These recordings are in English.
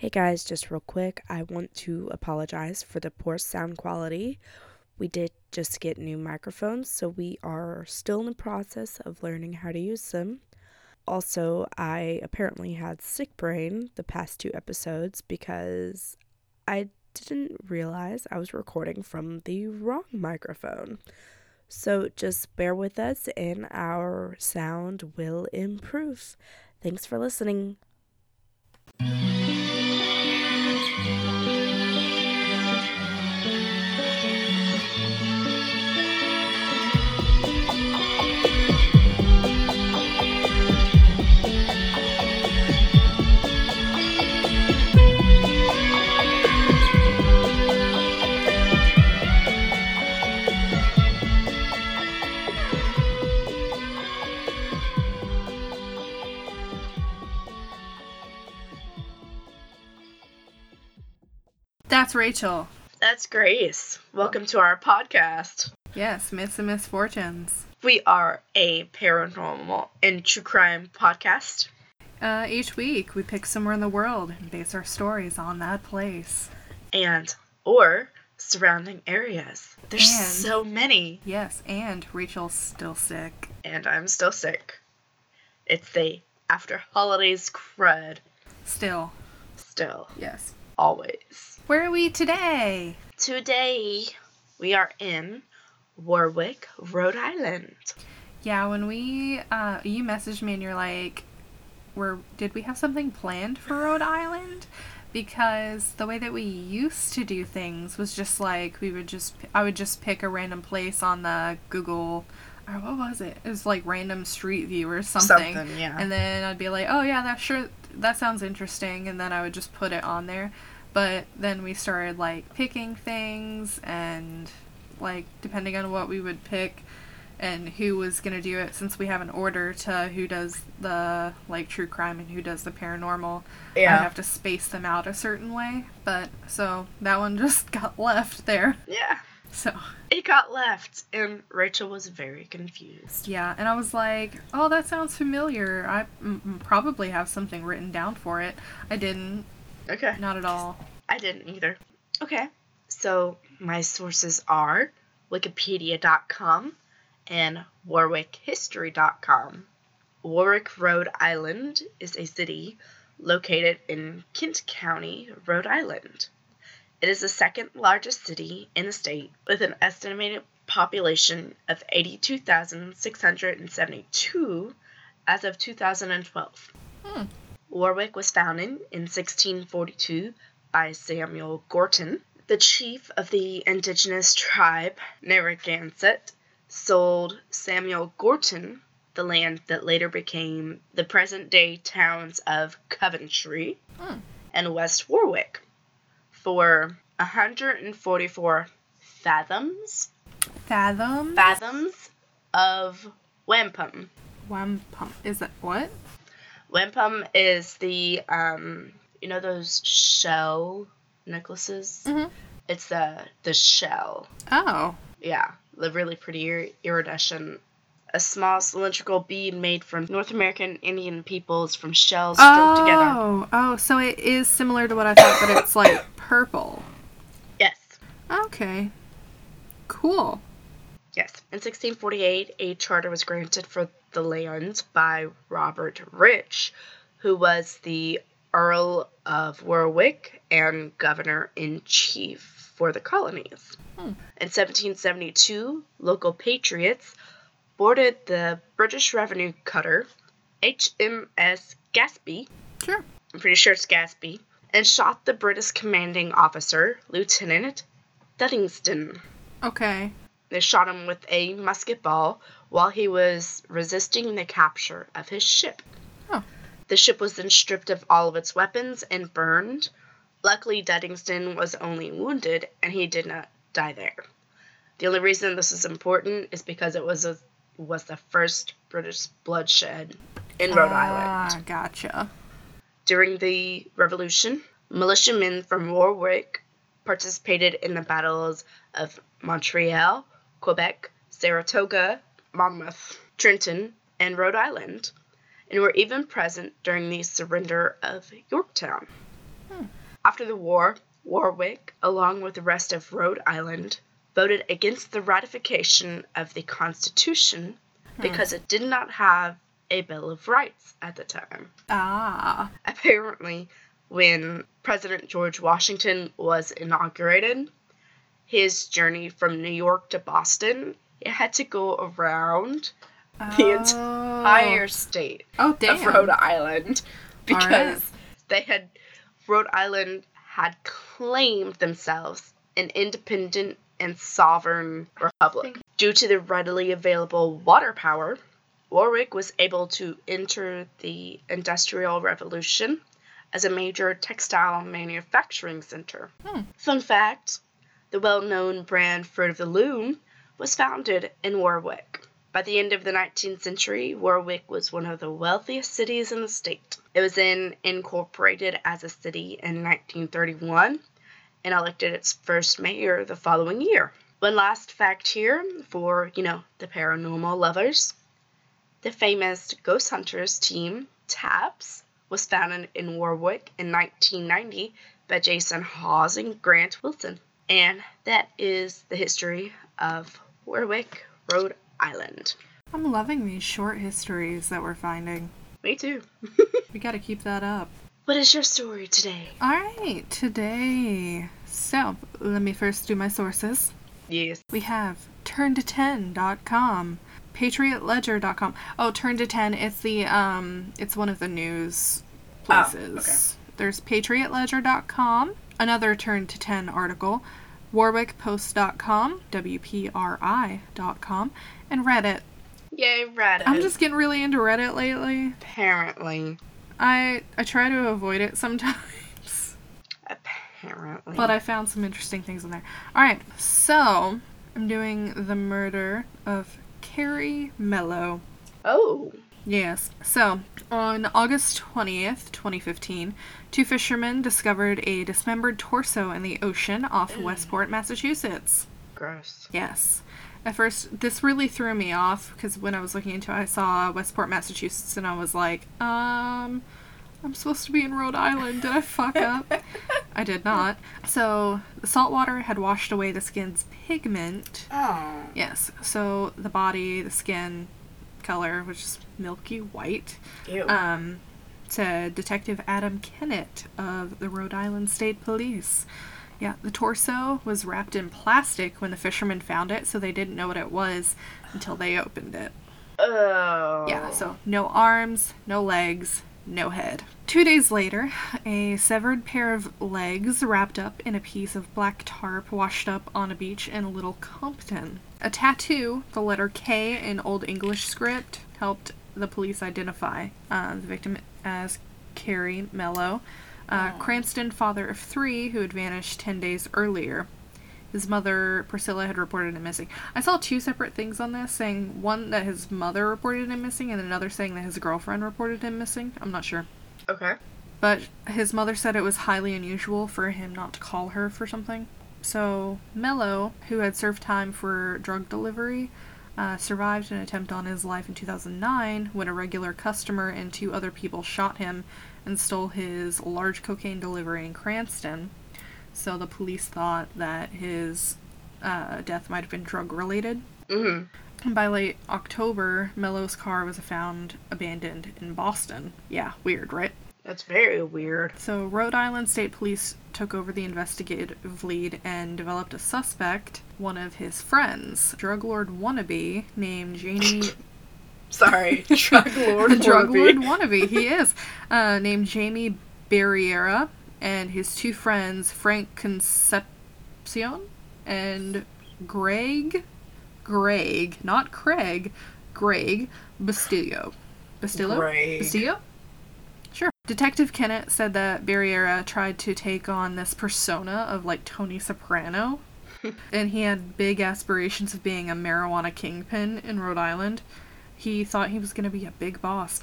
Hey guys, just real quick, I want to apologize for the poor sound quality. We did just get new microphones, so we are still in the process of learning how to use them. Also, I apparently had sick brain the past two episodes because I didn't realize I was recording from the wrong microphone. So just bear with us and our sound will improve. Thanks for listening. That's Rachel. That's Grace. Welcome to our podcast. Yes, Myths and Misfortunes. We are a paranormal and true crime podcast. Each week, we pick somewhere in the world and base our stories on that place. And, or, surrounding areas. There's so many. Yes, and Rachel's still sick. And I'm still sick. It's the after holidays crud. Still. Yes. Always. Where are we today? Today, we are in Warwick, Rhode Island. Yeah, when we, you messaged me and you're like, did we have something planned for Rhode Island? Because the way that we used to do things was just like, I would just pick a random place on the Google, or what was it? It was like random street view or something. Something, yeah. And then I'd be like, oh yeah, that's sure. That sounds interesting, and then I would just put it on there. But then we started, like, picking things, and, like, depending on what we would pick and who was going to do it, since we have an order to who does the, like, true crime and who does the paranormal, yeah. I'd have to space them out a certain way. But, so, that one just got left there. Yeah. So. It got left, and Rachel was very confused. Yeah, and I was like, oh, that sounds familiar. I probably have something written down for it. I didn't. Okay. Not at all. I didn't either. Okay. So, my sources are Wikipedia.com and WarwickHistory.com. Warwick, Rhode Island is a city located in Kent County, Rhode Island. It is the second largest city in the state, with an estimated population of 82,672 as of 2012. Warwick was founded in 1642 by Samuel Gorton. The chief of the indigenous tribe, Narragansett, sold Samuel Gorton the land that later became the present-day towns of Coventry and West Warwick for 144 fathoms of wampum. Wampum. Is that what? Wampum is the, you know those shell necklaces? Mm-hmm. It's the shell. Oh. Yeah. The really pretty iridescent. A small cylindrical bead made from North American Indian peoples from shells strung together. Oh, so it is similar to what I thought, but it's like purple. Yes. Okay. Cool. Yes. In 1648, a charter was granted for the land by Robert Rich, who was the Earl of Warwick and Governor-in-Chief for the colonies. In 1772, local patriots boarded the British revenue cutter, HMS Gaspee. Sure. I'm pretty sure it's Gaspee. And shot the British commanding officer, Lieutenant Dudingston. Okay. They shot him with a musket ball while he was resisting the capture of his ship. Oh. The ship was then stripped of all of its weapons and burned. Luckily, Dudingston was only wounded, and he did not die there. The only reason this is important is because it was the first British bloodshed in Rhode Island. Ah, gotcha. During the Revolution, militiamen from Warwick participated in the battles of Montreal, Quebec, Saratoga, Monmouth, Trenton, and Rhode Island, and were even present during the surrender of Yorktown. After the war, Warwick, along with the rest of Rhode Island, voted against the ratification of the Constitution because it did not have a Bill of Rights at the time. Ah. Apparently, when President George Washington was inaugurated, his journey from New York to Boston, it had to go around the entire state of Rhode Island because they had Rhode Island had claimed themselves an independent and sovereign republic. Due to the readily available water power, Warwick was able to enter the Industrial Revolution as a major textile manufacturing center. Fun fact, the well-known brand Fruit of the Loom was founded in Warwick. By the end of the 19th century, Warwick was one of the wealthiest cities in the state. It was then incorporated as a city in 1931 and elected its first mayor the following year. One last fact here for, you know, the paranormal lovers. The famous ghost hunters team, TAPS, was founded in Warwick in 1990 by Jason Hawes and Grant Wilson. And that is the history of Warwick, Rhode Island. I'm loving these short histories that we're finding. Me too. We gotta keep that up. What is your story today? Alright, today. So, let me first do my sources. Yes. We have turnto10.com, patriotledger.com. Oh, turnto10, it's the, it's one of the news places. Oh, okay. There's patriotledger.com, another turnto10 article, warwickpost.com, WPRI.com, and Reddit. Yay, Reddit. I'm just getting really into Reddit lately. Apparently. I try to avoid it sometimes. Apparently. But I found some interesting things in there. Alright, so I'm doing the murder of Carrie Mello. Oh. Yes. So, on August 20th, 2015, two fishermen discovered a dismembered torso in the ocean off Westport, Massachusetts. Gross. Yes. At first, this really threw me off, because when I was looking into it, I saw Westport, Massachusetts, and I was like, I'm supposed to be in Rhode Island. Did I fuck up? I did not. So, the salt water had washed away the skin's pigment. Oh. Yes. So, the body, the skin color, which is milky white. Ew. To Detective Adam Kennett of the Rhode Island State Police. Yeah, the torso was wrapped in plastic when the fishermen found it, so they didn't know what it was until they opened it. Oh. Yeah, so no arms, no legs, no head. 2 days later, a severed pair of legs wrapped up in a piece of black tarp washed up on a beach in Little Compton. A tattoo, the letter K in Old English script, helped the police identify the victim as Carrie Mello, Cranston, father of three, who had vanished 10 days earlier. His mother, Priscilla, had reported him missing. I saw two separate things on this, saying one that his mother reported him missing, and another saying that his girlfriend reported him missing. I'm not sure. Okay. But his mother said it was highly unusual for him not to call her for something. So, Mello, who had served time for drug delivery, survived an attempt on his life in 2009 when a regular customer and two other people shot him and stole his large cocaine delivery in Cranston. So the police thought that his death might have been drug-related. Mm-hmm. By late October, Mello's car was found abandoned in Boston. Yeah, weird, right? That's very weird. So Rhode Island State Police took over the investigative lead and developed a suspect, one of his friends, drug lord wannabe named Jamie... Sorry, drug lord wannabe. Drug lord wannabe, he is. Named Jamie Barreira and his two friends, Frank Concepcion and Greg, not Craig, Greg Bustillo. Bustillo? Greg. Bustillo? Sure. Detective Kennett said that Barreira tried to take on this persona of, like, Tony Soprano, and he had big aspirations of being a marijuana kingpin in Rhode Island. He thought he was going to be a big boss.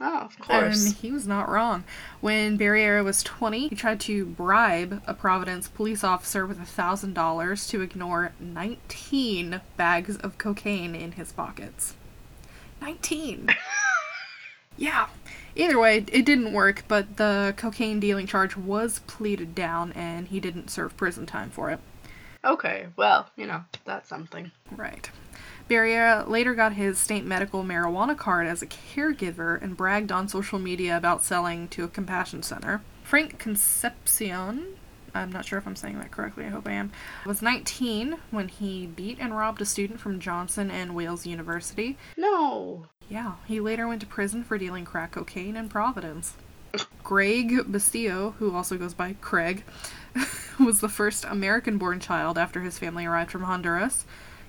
Oh, of course. And he was not wrong. When Barreira was 20, he tried to bribe a Providence police officer with $1,000 to ignore 19 bags of cocaine in his pockets. 19! Yeah. Either way, it didn't work, but the cocaine dealing charge was pleaded down, and he didn't serve prison time for it. Okay, well, you know, that's something. Right. Barreira later got his state medical marijuana card as a caregiver and bragged on social media about selling to a compassion center. Frank Concepcion, I'm not sure if I'm saying that correctly, I hope I am, was 19 when he beat and robbed a student from Johnson and Wales University. No! Yeah, he later went to prison for dealing crack cocaine in Providence. Greg Bustillo, who also goes by Craig, was the first American-born child after his family arrived from Honduras.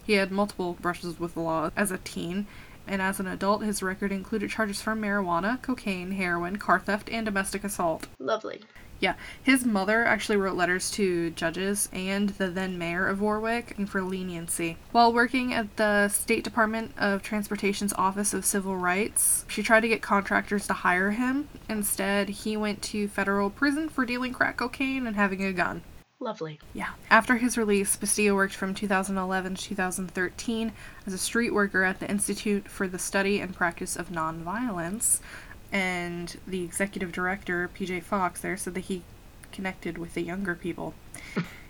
He had multiple brushes with the law as a teen, and as an adult, his record included charges for marijuana, cocaine, heroin, car theft, and domestic assault. Lovely. Yeah. His mother actually wrote letters to judges and the then mayor of Warwick for leniency. While working at the State Department of Transportation's Office of Civil Rights, she tried to get contractors to hire him. Instead, he went to federal prison for dealing crack cocaine and having a gun. Lovely. Yeah. After his release, Bustillo worked from 2011 to 2013 as a street worker at the Institute for the Study and Practice of Nonviolence, and the executive director, P.J. Fox, there said that he connected with the younger people.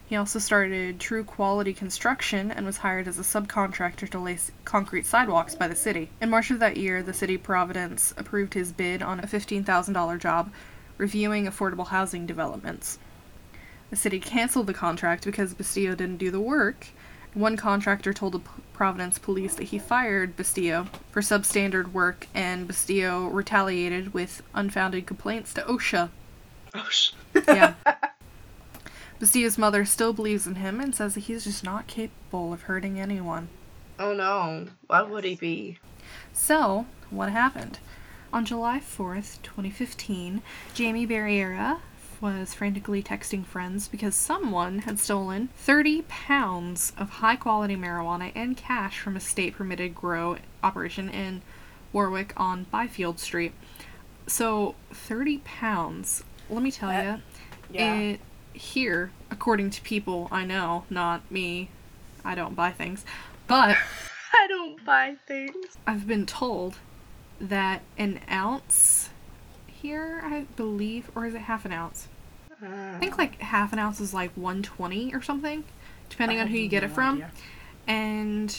He also started True Quality Construction and was hired as a subcontractor to lay concrete sidewalks by the city. In March of that year, the city of Providence approved his bid on a $15,000 job reviewing affordable housing developments. The city canceled the contract because Bustillo didn't do the work. One contractor told the Providence police that he fired Bustillo for substandard work, and Bustillo retaliated with unfounded complaints to OSHA. OSHA. Yeah. Bustillo's mother still believes in him and says that he's just not capable of hurting anyone. Oh no. Why would he be? So, what happened? On July 4th, 2015, Jamie Barreira was frantically texting friends because someone had stolen 30 pounds of high-quality marijuana and cash from a state-permitted grow operation in Warwick on Byfield Street. So, 30 pounds. Let me tell you, yeah. It here, according to people I know, not me, I don't buy things, but... I don't buy things. I've been told that an ounce... here, I believe, or is it half an ounce? I think like half an ounce is like 120 or something, depending on who you get it from. Idea. And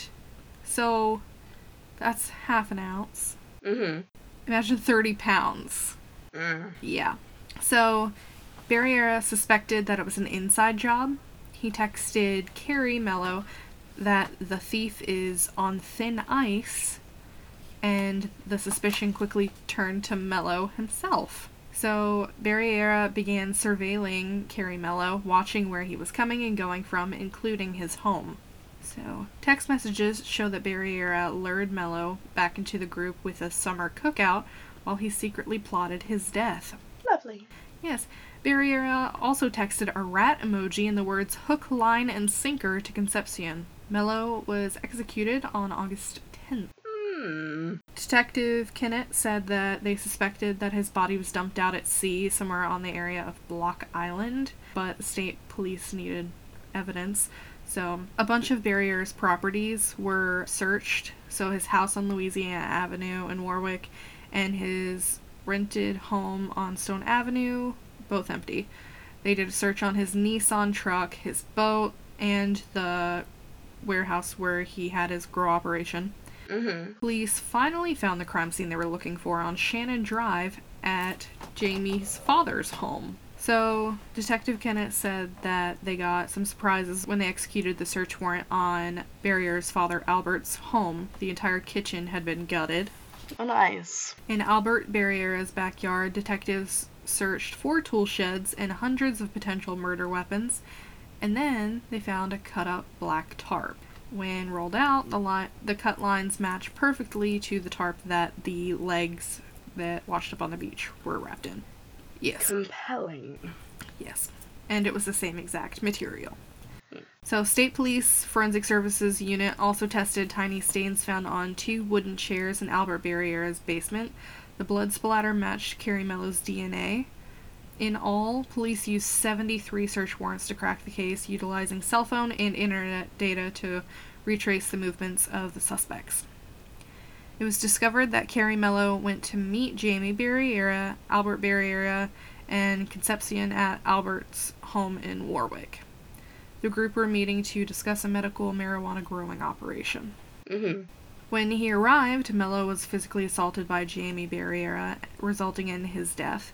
so that's half an ounce. Mm-hmm. Imagine 30 pounds. Mm. Yeah. So Barreira suspected that it was an inside job. He texted Carrie Mello that the thief is on thin ice, and the suspicion quickly turned to Mello himself. So Barreira began surveilling Carrie Mello, watching where he was coming and going from, including his home. So text messages show that Barreira lured Mello back into the group with a summer cookout while he secretly plotted his death. Lovely. Yes. Barreira also texted a rat emoji and the words hook, line, and sinker to Concepcion. Mello was executed on August 10th. Detective Kennett said that they suspected that his body was dumped out at sea somewhere on the area of Block Island, but state police needed evidence. So a bunch of Barreira's properties were searched. So his house on Louisiana Avenue in Warwick and his rented home on Stone Avenue, both empty. They did a search on his Nissan truck, his boat, and the warehouse where he had his grow operation. Mm-hmm. Police finally found the crime scene they were looking for on Shannon Drive at Jamie's father's home. So, Detective Kennett said that they got some surprises when they executed the search warrant on Barreira's father Albert's home. The entire kitchen had been gutted. Oh, nice. In Albert Barreira's backyard, detectives searched 4 tool sheds and hundreds of potential murder weapons, and then they found a cut-up black tarp. When rolled out, the cut lines match perfectly to the tarp that the legs that washed up on the beach were wrapped in. Yes. Compelling. Yes. And it was the same exact material. So, State Police Forensic Services Unit also tested tiny stains found on 2 wooden chairs in Albert Barreira's basement. The blood splatter matched Carrie Mello's DNA. In all, police used 73 search warrants to crack the case, utilizing cell phone and internet data to retrace the movements of the suspects. It was discovered that Carrie Mello went to meet Jamie Barreira, Albert Barreira, and Concepcion at Albert's home in Warwick. The group were meeting to discuss a medical marijuana growing operation. Mm-hmm. When he arrived, Mello was physically assaulted by Jamie Barreira, resulting in his death.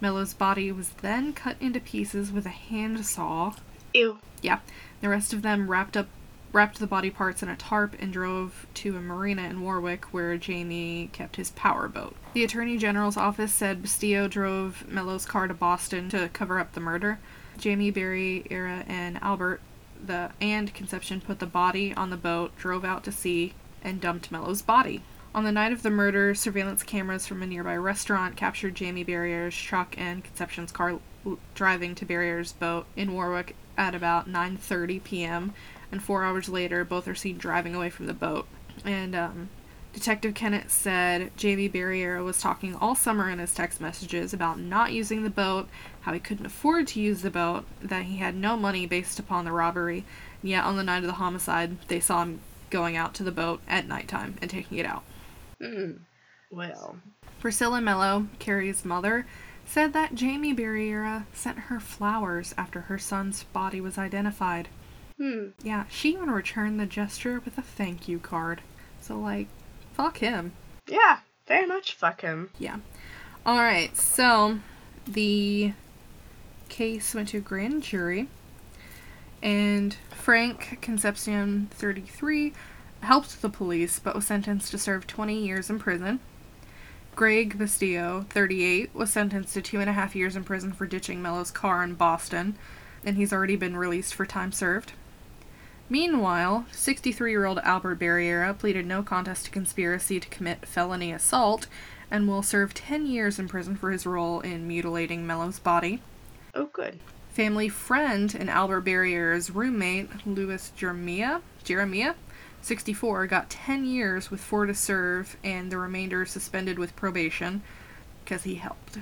Mello's body was then cut into pieces with a hand saw. Ew. Yeah. The rest of them wrapped the body parts in a tarp and drove to a marina in Warwick where Jamie kept his power boat. The Attorney General's office said Bustillo drove Mello's car to Boston to cover up the murder. Jamie Barreira and Albert and Concepcion put the body on the boat, drove out to sea, and dumped Mello's body. On the night of the murder, surveillance cameras from a nearby restaurant captured Jamie Barreira's truck and Concepcion's car driving to Barreira's boat in Warwick at about 9:30 p.m., and 4 hours later, both are seen driving away from the boat. And Detective Kennett said Jamie Barreira was talking all summer in his text messages about not using the boat, how he couldn't afford to use the boat, that he had no money based upon the robbery, and yet on the night of the homicide, they saw him going out to the boat at nighttime and taking it out. Well. Priscilla Mello, Carrie's mother, said that Jamie Barreira sent her flowers after her son's body was identified. Yeah, she even returned the gesture with a thank you card. So, like, fuck him. Yeah, very much fuck him. Yeah. Alright, so the case went to a grand jury, and Frank Concepcion, 33, helped the police, but was sentenced to serve 20 years in prison. Greg Bustillo, 38, was sentenced to 2.5 years in prison for ditching Mello's car in Boston, and he's already been released for time served. Meanwhile, 63-year-old Albert Barreira pleaded no contest to conspiracy to commit felony assault, and will serve 10 years in prison for his role in mutilating Mello's body. Oh, good. Family friend and Albert Barreira's roommate, Louis Jeremiah, 64, got 10 years with 4 to serve and the remainder suspended with probation because he helped.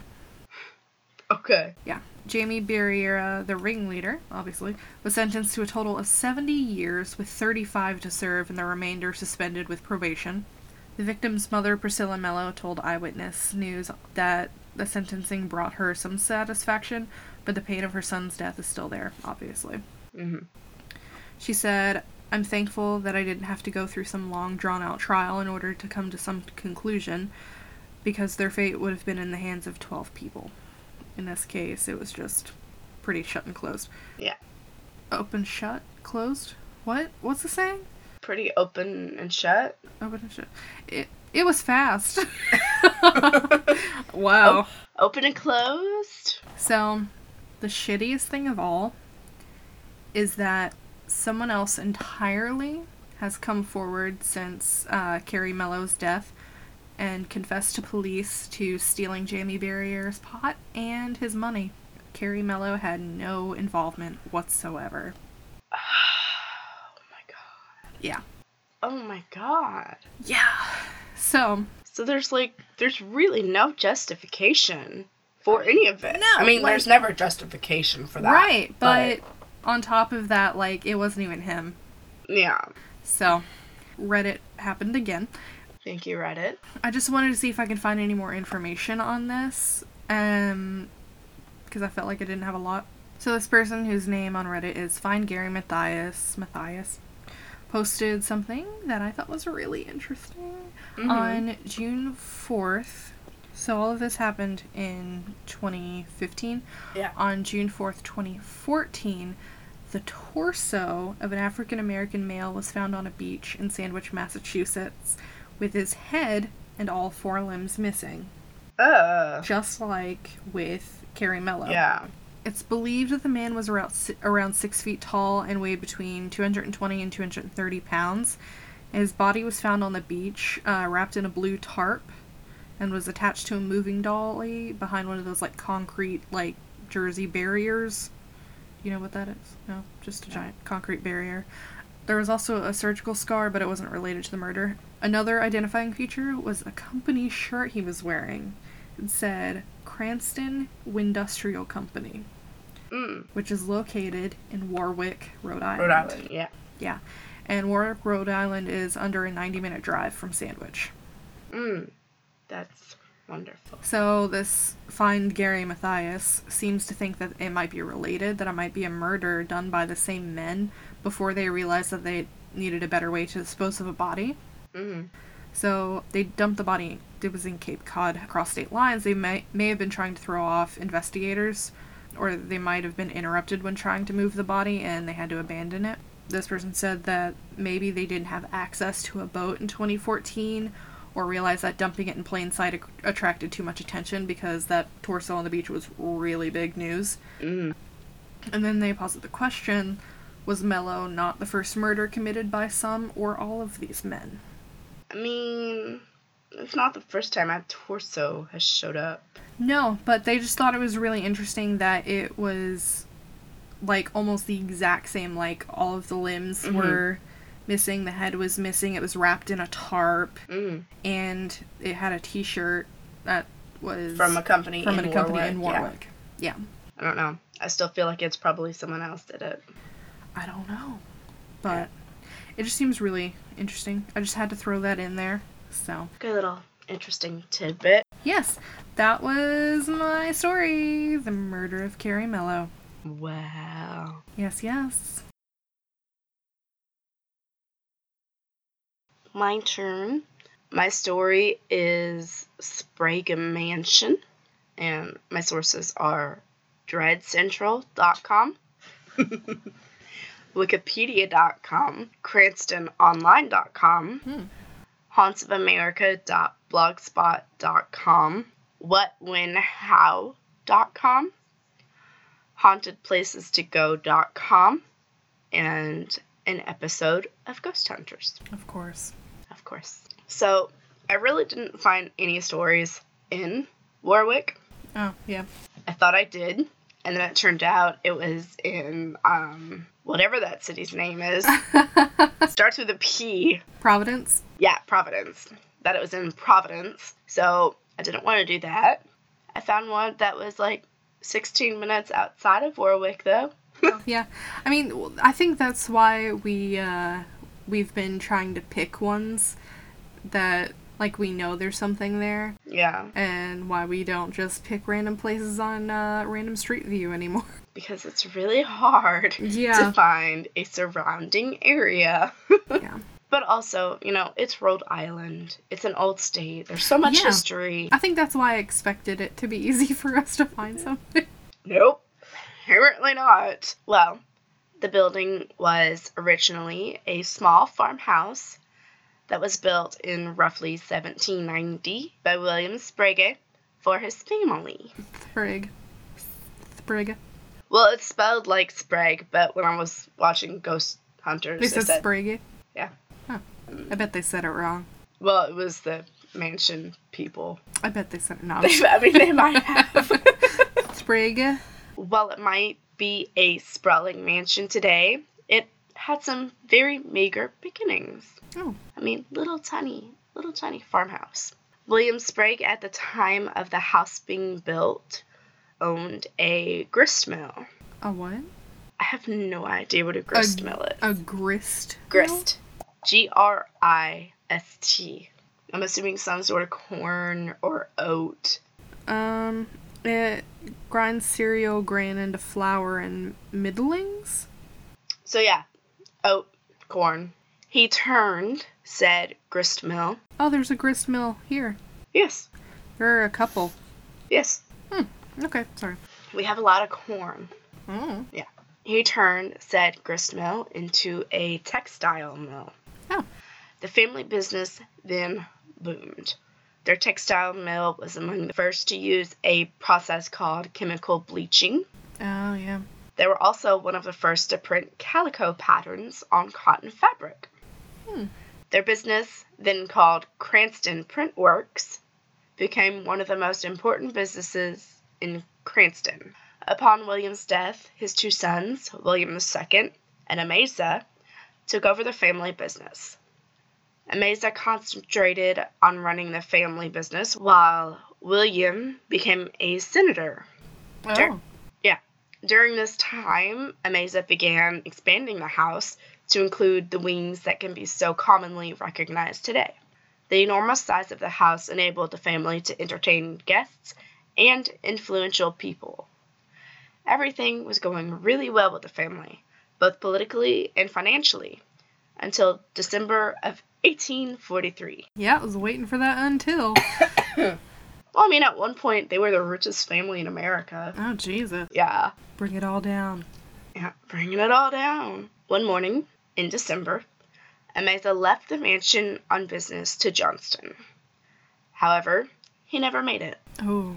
Okay. Yeah. Jamie Barreira, the ringleader, obviously, was sentenced to a total of 70 years with 35 to serve and the remainder suspended with probation. The victim's mother, Priscilla Mello, told Eyewitness News that the sentencing brought her some satisfaction, but the pain of her son's death is still there, obviously. Mm-hmm. She said, "I'm thankful that I didn't have to go through some long, drawn-out trial in order to come to some conclusion, because their fate would have been in the hands of 12 people. In this case, it was just pretty shut and closed." Yeah. Open, shut, closed? What? What's the saying? Pretty open and shut. Open and shut. It was fast. Wow. Open and closed? So, the shittiest thing of all is that someone else entirely has come forward since Carrie Mello's death and confessed to police to stealing Jamie Barreira's pot and his money. Carrie Mello had no involvement whatsoever. Oh my god. Yeah. Oh my god. Yeah. So there's really no justification for any of it. No. I mean, there's never justification for that. Right, but on top of that, it wasn't even him. Yeah. So, Reddit happened again. Thank you, Reddit. I just wanted to see if I can find any more information on this, because I felt like I didn't have a lot. So this person whose name on Reddit is Fine Gary Matthias, posted something that I thought was really interesting on June 4th. So all of this happened in 2015. Yeah. On June 4th, 2014, the torso of an African-American male was found on a beach in Sandwich, Massachusetts, with his head and all 4 limbs missing. Just like with Carrie Mello. Yeah. It's believed that the man was around 6 feet tall and weighed between 220 and 230 pounds. His body was found on the beach, wrapped in a blue tarp, and was attached to a moving dolly behind one of those, concrete, Jersey barriers. You know what that is? No? Just a giant concrete barrier. There was also a surgical scar, but it wasn't related to the murder. Another identifying feature was a company shirt he was wearing. It said, "Cranston Windustrial Company," which is located in Warwick, Rhode Island. Rhode Island, yeah. Yeah. And Warwick, Rhode Island is under a 90-minute drive from Sandwich. That's wonderful. So this Fine Gary Matthias seems to think that it might be related, that it might be a murder done by the same men before they realized that they needed a better way to dispose of a body. Mm-hmm. So they dumped the body. It was in Cape Cod across state lines. They may have been trying to throw off investigators, or they might have been interrupted when trying to move the body and they had to abandon it. This person said that maybe they didn't have access to a boat in 2014 or realized that dumping it in plain sight attracted too much attention because that torso on the beach was really big news. Mm. And then they posed the question, was Mello not the first murder committed by some or all of these men? I mean, it's not the first time a torso has showed up. No, but they just thought it was really interesting that it was, like, almost the exact same, like, all of the limbs mm-hmm. were missing, the head was missing, it was wrapped in a tarp, and it had a t-shirt that was... From a company in Warwick. Yeah. I don't know. I still feel like it's probably someone else did it. I don't know. But it just seems really interesting. I just had to throw that in there, so... Good little interesting tidbit. Yes, that was my story, The Murder of Carrie Mello. Wow. Yes, yes. My turn. My story is Sprague Mansion, and my sources are dreadcentral.com, wikipedia.com, cranstononline.com, hauntsofamerica.blogspot.com, whatwhenhow.com, hauntedplacestogo.com, and an episode of Ghost Hunters. Of course. So, I really didn't find any stories in Warwick. Oh, yeah. I thought I did, and then it turned out it was in, whatever that city's name is. Starts with a P. Providence? Yeah, Providence. That it was in Providence. So, I didn't want to do that. I found one that was, 16 minutes outside of Warwick, though. Yeah. I mean, I think that's why we've been trying to pick ones that, we know there's something there. Yeah. And why we don't just pick random places on random street view anymore. Because it's really hard to find a surrounding area. Yeah. But also, it's Rhode Island. It's an old state. There's so much history. I think that's why I expected it to be easy for us to find something. Nope. Apparently not. Well, the building was originally a small farmhouse that was built in roughly 1790 by William Sprague for his family. Sprague. Well, it's spelled like Sprague, but when I was watching Ghost Hunters, they said Sprague? Yeah. Huh. I bet they said it wrong. Well, it was the mansion people. I bet they said it wrong. They might have. Sprague. While it might be a sprawling mansion today, it had some very meager beginnings. Oh. I mean, little tiny farmhouse. William Sprague, at the time of the house being built, owned a grist mill. A what? I have no idea what a grist mill is. A grist? Grist. Grist. I'm assuming some sort of corn or oat. It grinds cereal grain into flour and middlings? So yeah, oat, corn. He turned said grist mill. Oh, there's a grist mill here. Yes. There are a couple. Yes. Okay, sorry. We have a lot of corn. Mm. Yeah. He turned said grist mill into a textile mill. Oh. The family business then boomed. Their textile mill was among the first to use a process called chemical bleaching. Oh, yeah. They were also one of the first to print calico patterns on cotton fabric. Hmm. Their business, then called Cranston Print Works, became one of the most important businesses in Cranston. Upon William's death, his two sons, William II and Amasa, took over the family business. Amasa concentrated on running the family business while William became a senator. Oh. During this time, Amasa began expanding the house to include the wings that can be so commonly recognized today. The enormous size of the house enabled the family to entertain guests and influential people. Everything was going really well with the family, both politically and financially, until December of 1843. Yeah, I was waiting for that until. Well, I mean, at one point, they were the richest family in America. Oh, Jesus. Yeah. Bring it all down. Yeah, bringing it all down. One morning in December, Amasa left the mansion on business to Johnston. However, he never made it. Oh.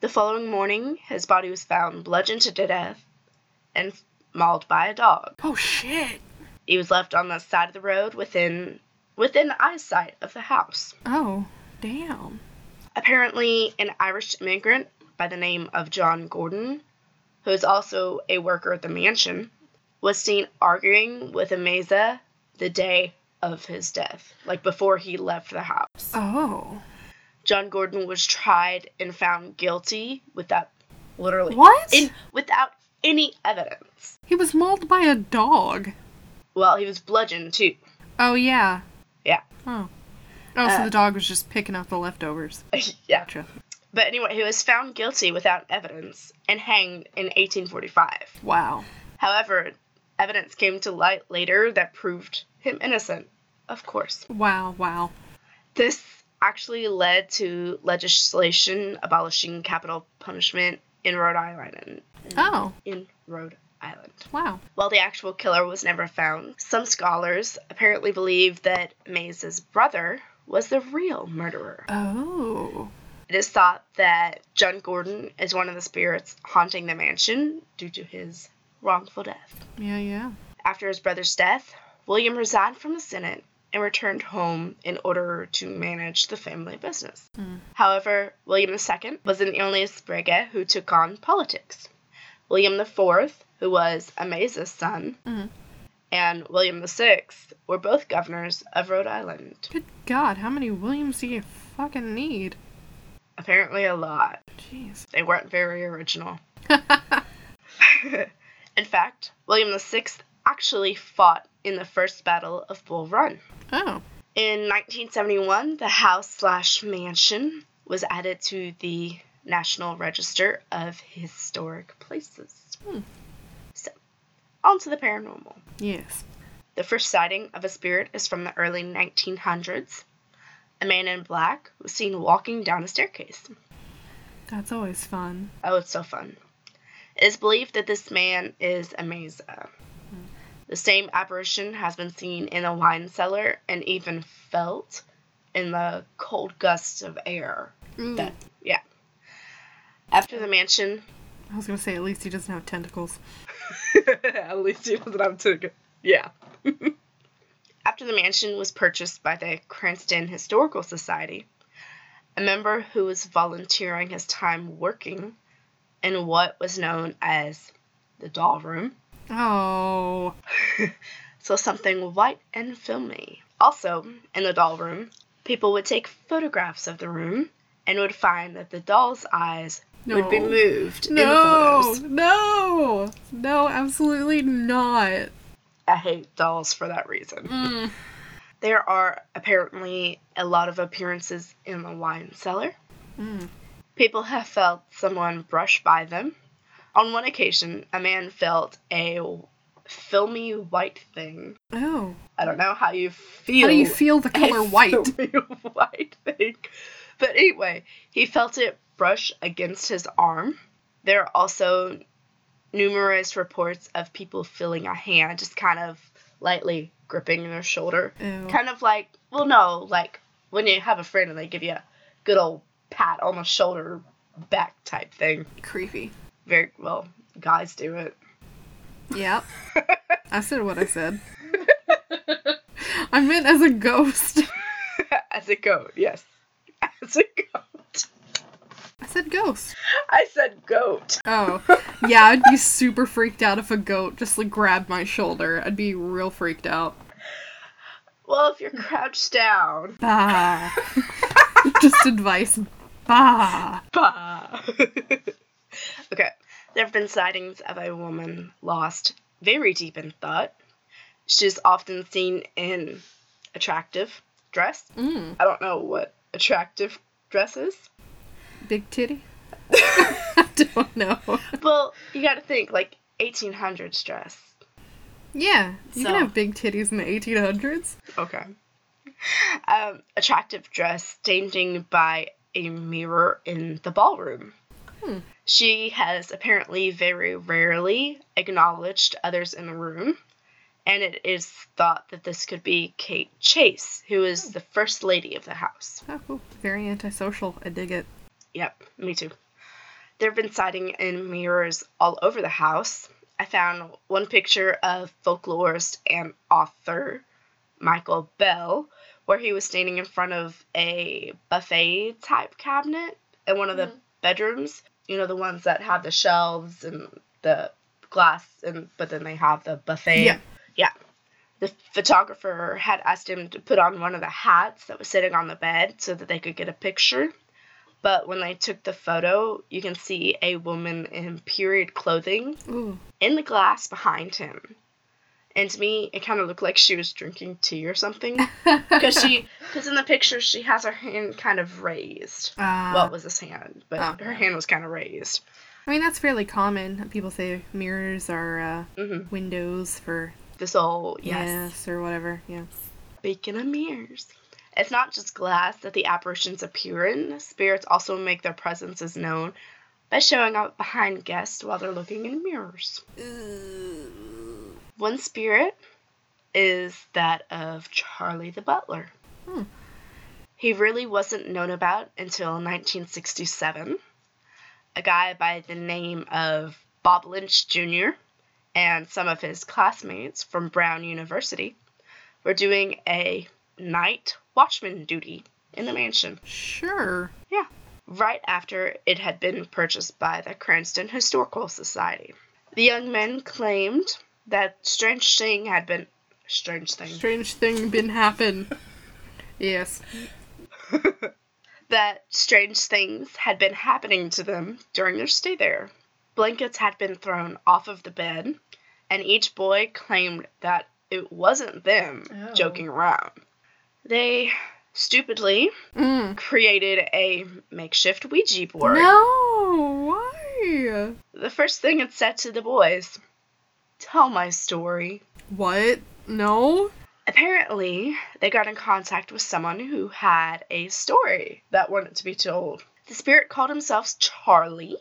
The following morning, his body was found bludgeoned to death and mauled by a dog. Oh, shit. He was left on the side of the road within the eyesight of the house. Oh, damn. Apparently, an Irish immigrant by the name of John Gordon, who is also a worker at the mansion, was seen arguing with Amasa the day of his death, like before he left the house. Oh. John Gordon was tried and found guilty without literally... What? Without any evidence. He was mauled by a dog. Well, he was bludgeoned, too. Oh, yeah. Yeah. Oh. Oh, so the dog was just picking up the leftovers. Yeah. Gotcha. But anyway, he was found guilty without evidence and hanged in 1845. Wow. However, evidence came to light later that proved him innocent, of course. Wow. This actually led to legislation abolishing capital punishment in Rhode Island. In Rhode Island. Wow. While the actual killer was never found, some scholars apparently believe that Maze's brother was the real murderer. Oh. It is thought that John Gordon is one of the spirits haunting the mansion due to his wrongful death. Yeah. After his brother's death, William resigned from the Senate and returned home in order to manage the family business. Mm. However, William II wasn't the only Sprague who took on politics. William IV, who was Amasa's son, mm-hmm. and William VI were both governors of Rhode Island. Good God, how many Williams do you fucking need? Apparently a lot. Jeez. They weren't very original. In fact, William VI actually fought in the First Battle of Bull Run. Oh. In 1971, the house/mansion was added to the National Register of Historic Places. Hmm. So, on to the paranormal. Yes. The first sighting of a spirit is from the early 1900s. A man in black was seen walking down a staircase. That's always fun. Oh, it's so fun. It is believed that this man is Amasa. Mm. The same apparition has been seen in a wine cellar and even felt in the cold gusts of air. Mm. Yeah. After the mansion... I was going to say, at least he doesn't have tentacles. At least he doesn't have tentacles. Yeah. After the mansion was purchased by the Cranston Historical Society, a member who was volunteering his time working in what was known as the doll room. Oh. So something white and filmy. Also, in the doll room, people would take photographs of the room and would find that the doll's eyes would be moved in the photos. No, absolutely not. I hate dolls for that reason. Mm. There are apparently a lot of appearances in the wine cellar. Mm. People have felt someone brush by them. On one occasion, a man felt a filmy white thing. Oh. I don't know how you feel. How do you feel the color white? Filmy white thing. But anyway, he felt it brush against his arm. There are also numerous reports of people feeling a hand just kind of lightly gripping their shoulder. Ew. Kind of like, like when you have a friend and they give you a good old pat on the shoulder back type thing. Creepy. Very, well, guys do it. Yep. I said what I said. I meant as a ghost. As a goat, yes. As a goat. I said ghost. I said goat. Oh. Yeah, I'd be super freaked out if a goat just, grabbed my shoulder. I'd be real freaked out. Well, if you're crouched down. Bah. Just advice. Bah. Bah. Okay. There have been sightings of a woman lost very deep in thought. She's often seen in attractive, dress. I don't know what attractive dress is. Big titty? I don't know. Well, you gotta think, like, 1800s dress. Yeah, you can have big titties in the 1800s. Okay. Attractive dress standing by a mirror in the ballroom. She has apparently very rarely acknowledged others in the room, and it is thought that this could be Kate Chase, who is the first lady of the house. Oh, very antisocial. I dig it. Yep, me too. There have been sightings in mirrors all over the house. I found one picture of folklorist and author Michael Bell, where he was standing in front of a buffet-type cabinet in one of the bedrooms. You know, the ones that have the shelves and the glass, and but then they have the buffet. Yeah. Yeah. The photographer had asked him to put on one of the hats that was sitting on the bed so that they could get a picture. But when they took the photo, you can see a woman in period clothing in the glass behind him. And to me, it kind of looked like she was drinking tea or something. Because in the picture, she has her hand kind of raised. Well, it was his hand, but her hand was kind of raised. I mean, that's fairly common. People say mirrors are windows for... the soul, yes. Or whatever, yeah. Speaking of mirrors. It's not just glass that the apparitions appear in. Spirits also make their presences known by showing up behind guests while they're looking in mirrors. One spirit is that of Charlie the butler. He really wasn't known about until 1967. A guy by the name of Bob Lynch Jr. and some of his classmates from Brown University were doing a night watchman duty in the mansion. Sure. Yeah. Right after it had been purchased by the Cranston Historical Society. The young men claimed... that strange thing had been happen. Yes. That strange things had been happening to them during their stay there. Blankets had been thrown off of the bed, and each boy claimed that it wasn't them joking around. They stupidly created a makeshift Ouija board. No, why? The first thing it said to the boys... tell my story. What? No? Apparently, they got in contact with someone who had a story that wanted to be told. The spirit called himself Charlie,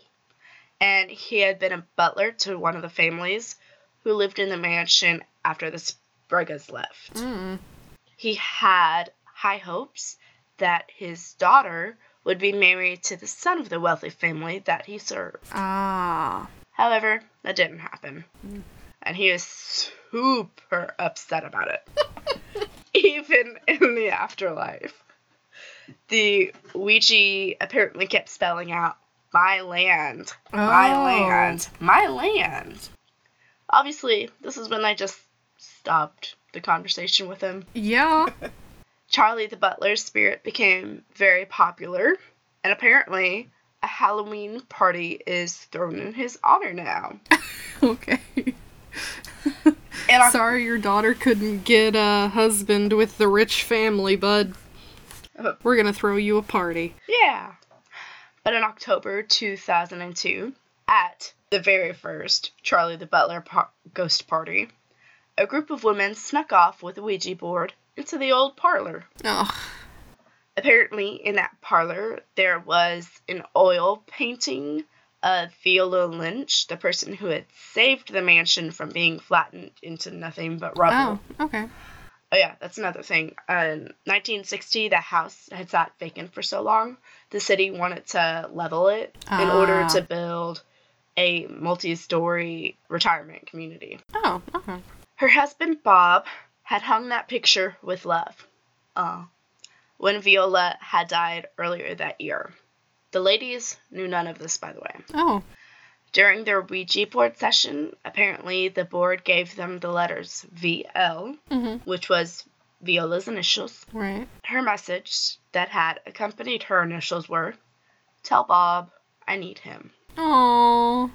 and he had been a butler to one of the families who lived in the mansion after the Spragues left. He had high hopes that his daughter would be married to the son of the wealthy family that he served. However, that didn't happen. And he is super upset about it, even in the afterlife. The Ouija apparently kept spelling out, my land, my land, my land. Obviously, this is when I just stopped the conversation with him. Yeah. Charlie the butler's spirit became very popular, and apparently... a Halloween party is thrown in his honor now. Okay. Sorry your daughter couldn't get a husband with the rich family, bud. We're gonna throw you a party. Yeah. But in October 2002, at the very first Charlie the Butler ghost party, a group of women snuck off with a Ouija board into the old parlor. Apparently, in that parlor, there was an oil painting of Viola Lynch, the person who had saved the mansion from being flattened into nothing but rubble. Oh, okay. Oh, yeah, that's another thing. In 1960, the house had sat vacant for so long, the city wanted to level it in order to build a multi-story retirement community. Oh, okay. Her husband, Bob, had hung that picture with love. When Viola had died earlier that year. The ladies knew none of this, by the way. During their Ouija board session, apparently the board gave them the letters VL, which was Viola's initials. Right. Her message that had accompanied her initials were, tell Bob, I need him. Aww.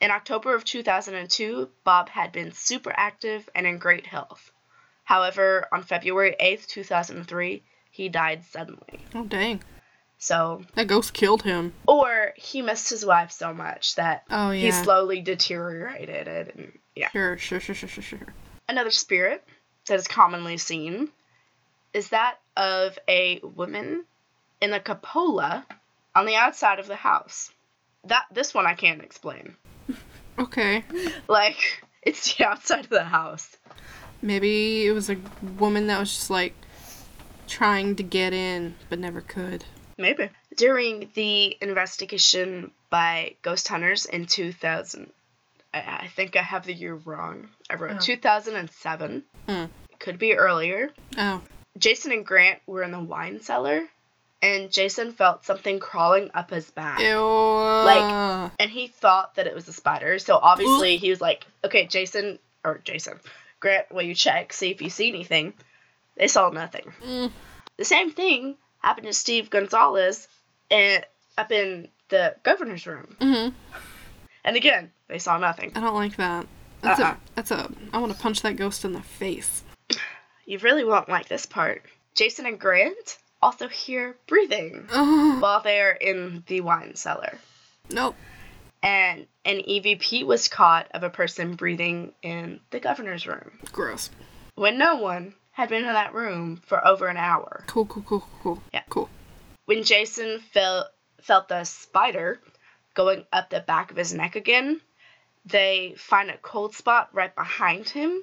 In October of 2002, Bob had been super active and in great health. However, on February 8th, 2003, he died suddenly. Oh, dang. So... that ghost killed him. Or he missed his wife so much that he slowly deteriorated. And, yeah. Sure. Another spirit that is commonly seen is that of a woman in a cupola on the outside of the house. This one I can't explain. Okay. Like, it's the outside of the house. Maybe it was a woman that was just, like, trying to get in, but never could. Maybe. During the investigation by ghost hunters in 2000, I think I have the year wrong. I wrote 2007. Mm. Could be earlier. Oh. Jason and Grant were in the wine cellar, and Jason felt something crawling up his back. Ew. Like, and he thought that it was a spider, so obviously he was like, okay, Grant, will you check, see if you see anything? They saw nothing. Mm. The same thing happened to Steve Gonzalez up in the governor's room. Mm-hmm. And again, they saw nothing. I don't like that. I want to punch that ghost in the face. You really won't like this part. Jason and Grant also hear breathing while they're in the wine cellar. Nope. And an EVP was caught of a person breathing in the governor's room. Gross. When no one had been in that room for over an hour. Cool. Yeah. Cool. When Jason felt the spider going up the back of his neck again, they find a cold spot right behind him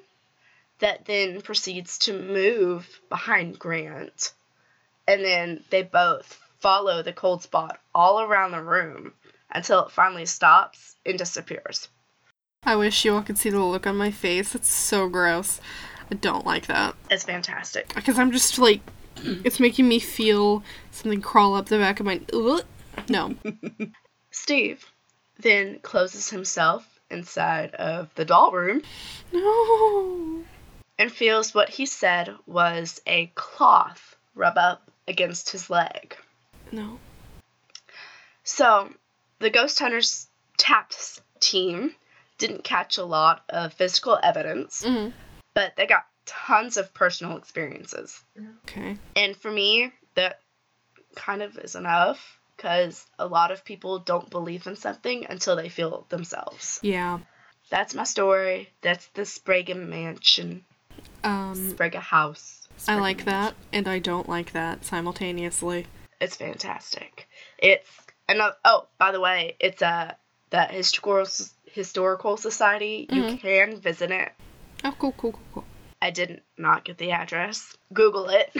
that then proceeds to move behind Grant. And then they both follow the cold spot all around the room until it finally stops and disappears. I wish you all could see the look on my face. It's so gross. I don't like that. It's fantastic. Because I'm just like, it's making me feel something crawl up the back of my... No. Steve then closes himself inside of the doll room. No. And feels what he said was a cloth rub up against his leg. No. So... the Ghost Hunters TAPS team didn't catch a lot of physical evidence, but they got tons of personal experiences. Okay. And for me, that kind of is enough, because a lot of people don't believe in something until they feel it themselves. Yeah. That's my story. That's the Sprague Mansion. Sprague House. Sprague I like Mansion. That, and I don't like that simultaneously. It's fantastic. It's... by the way, it's the Historical Society. Mm-hmm. You can visit it. Oh, cool. I did not get the address. Google it.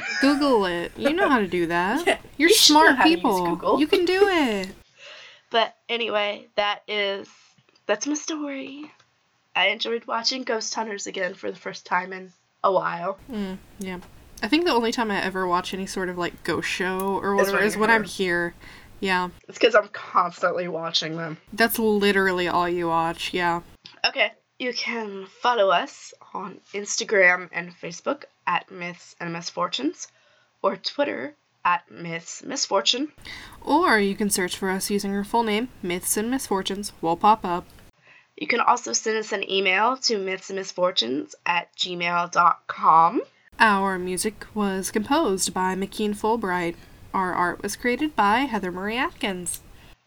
You know how to do that. Yeah, You're smart people. You can do it. But anyway, that's my story. I enjoyed watching Ghost Hunters again for the first time in a while. Mm, yeah. I think the only time I ever watch any sort of, like, ghost show or whatever is when I'm here. Yeah. It's because I'm constantly watching them. That's literally all you watch, yeah. Okay. You can follow us on Instagram and Facebook at Myths and Misfortunes, or Twitter at Myths Misfortune. Or you can search for us using our full name, Myths and Misfortunes. We'll pop up. You can also send us an email to mythsandmisfortunes@gmail.com. Our music was composed by McKean Fulbright. Our art was created by Heather Marie Atkins.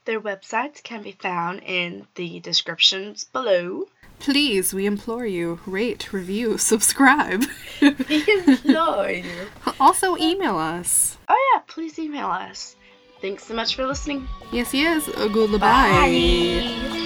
Their websites can be found in the descriptions below. Please, we implore you, rate, review, subscribe. We implore you. Also, email us. Oh yeah, please email us. Thanks so much for listening. Yes. Goodbye. Bye.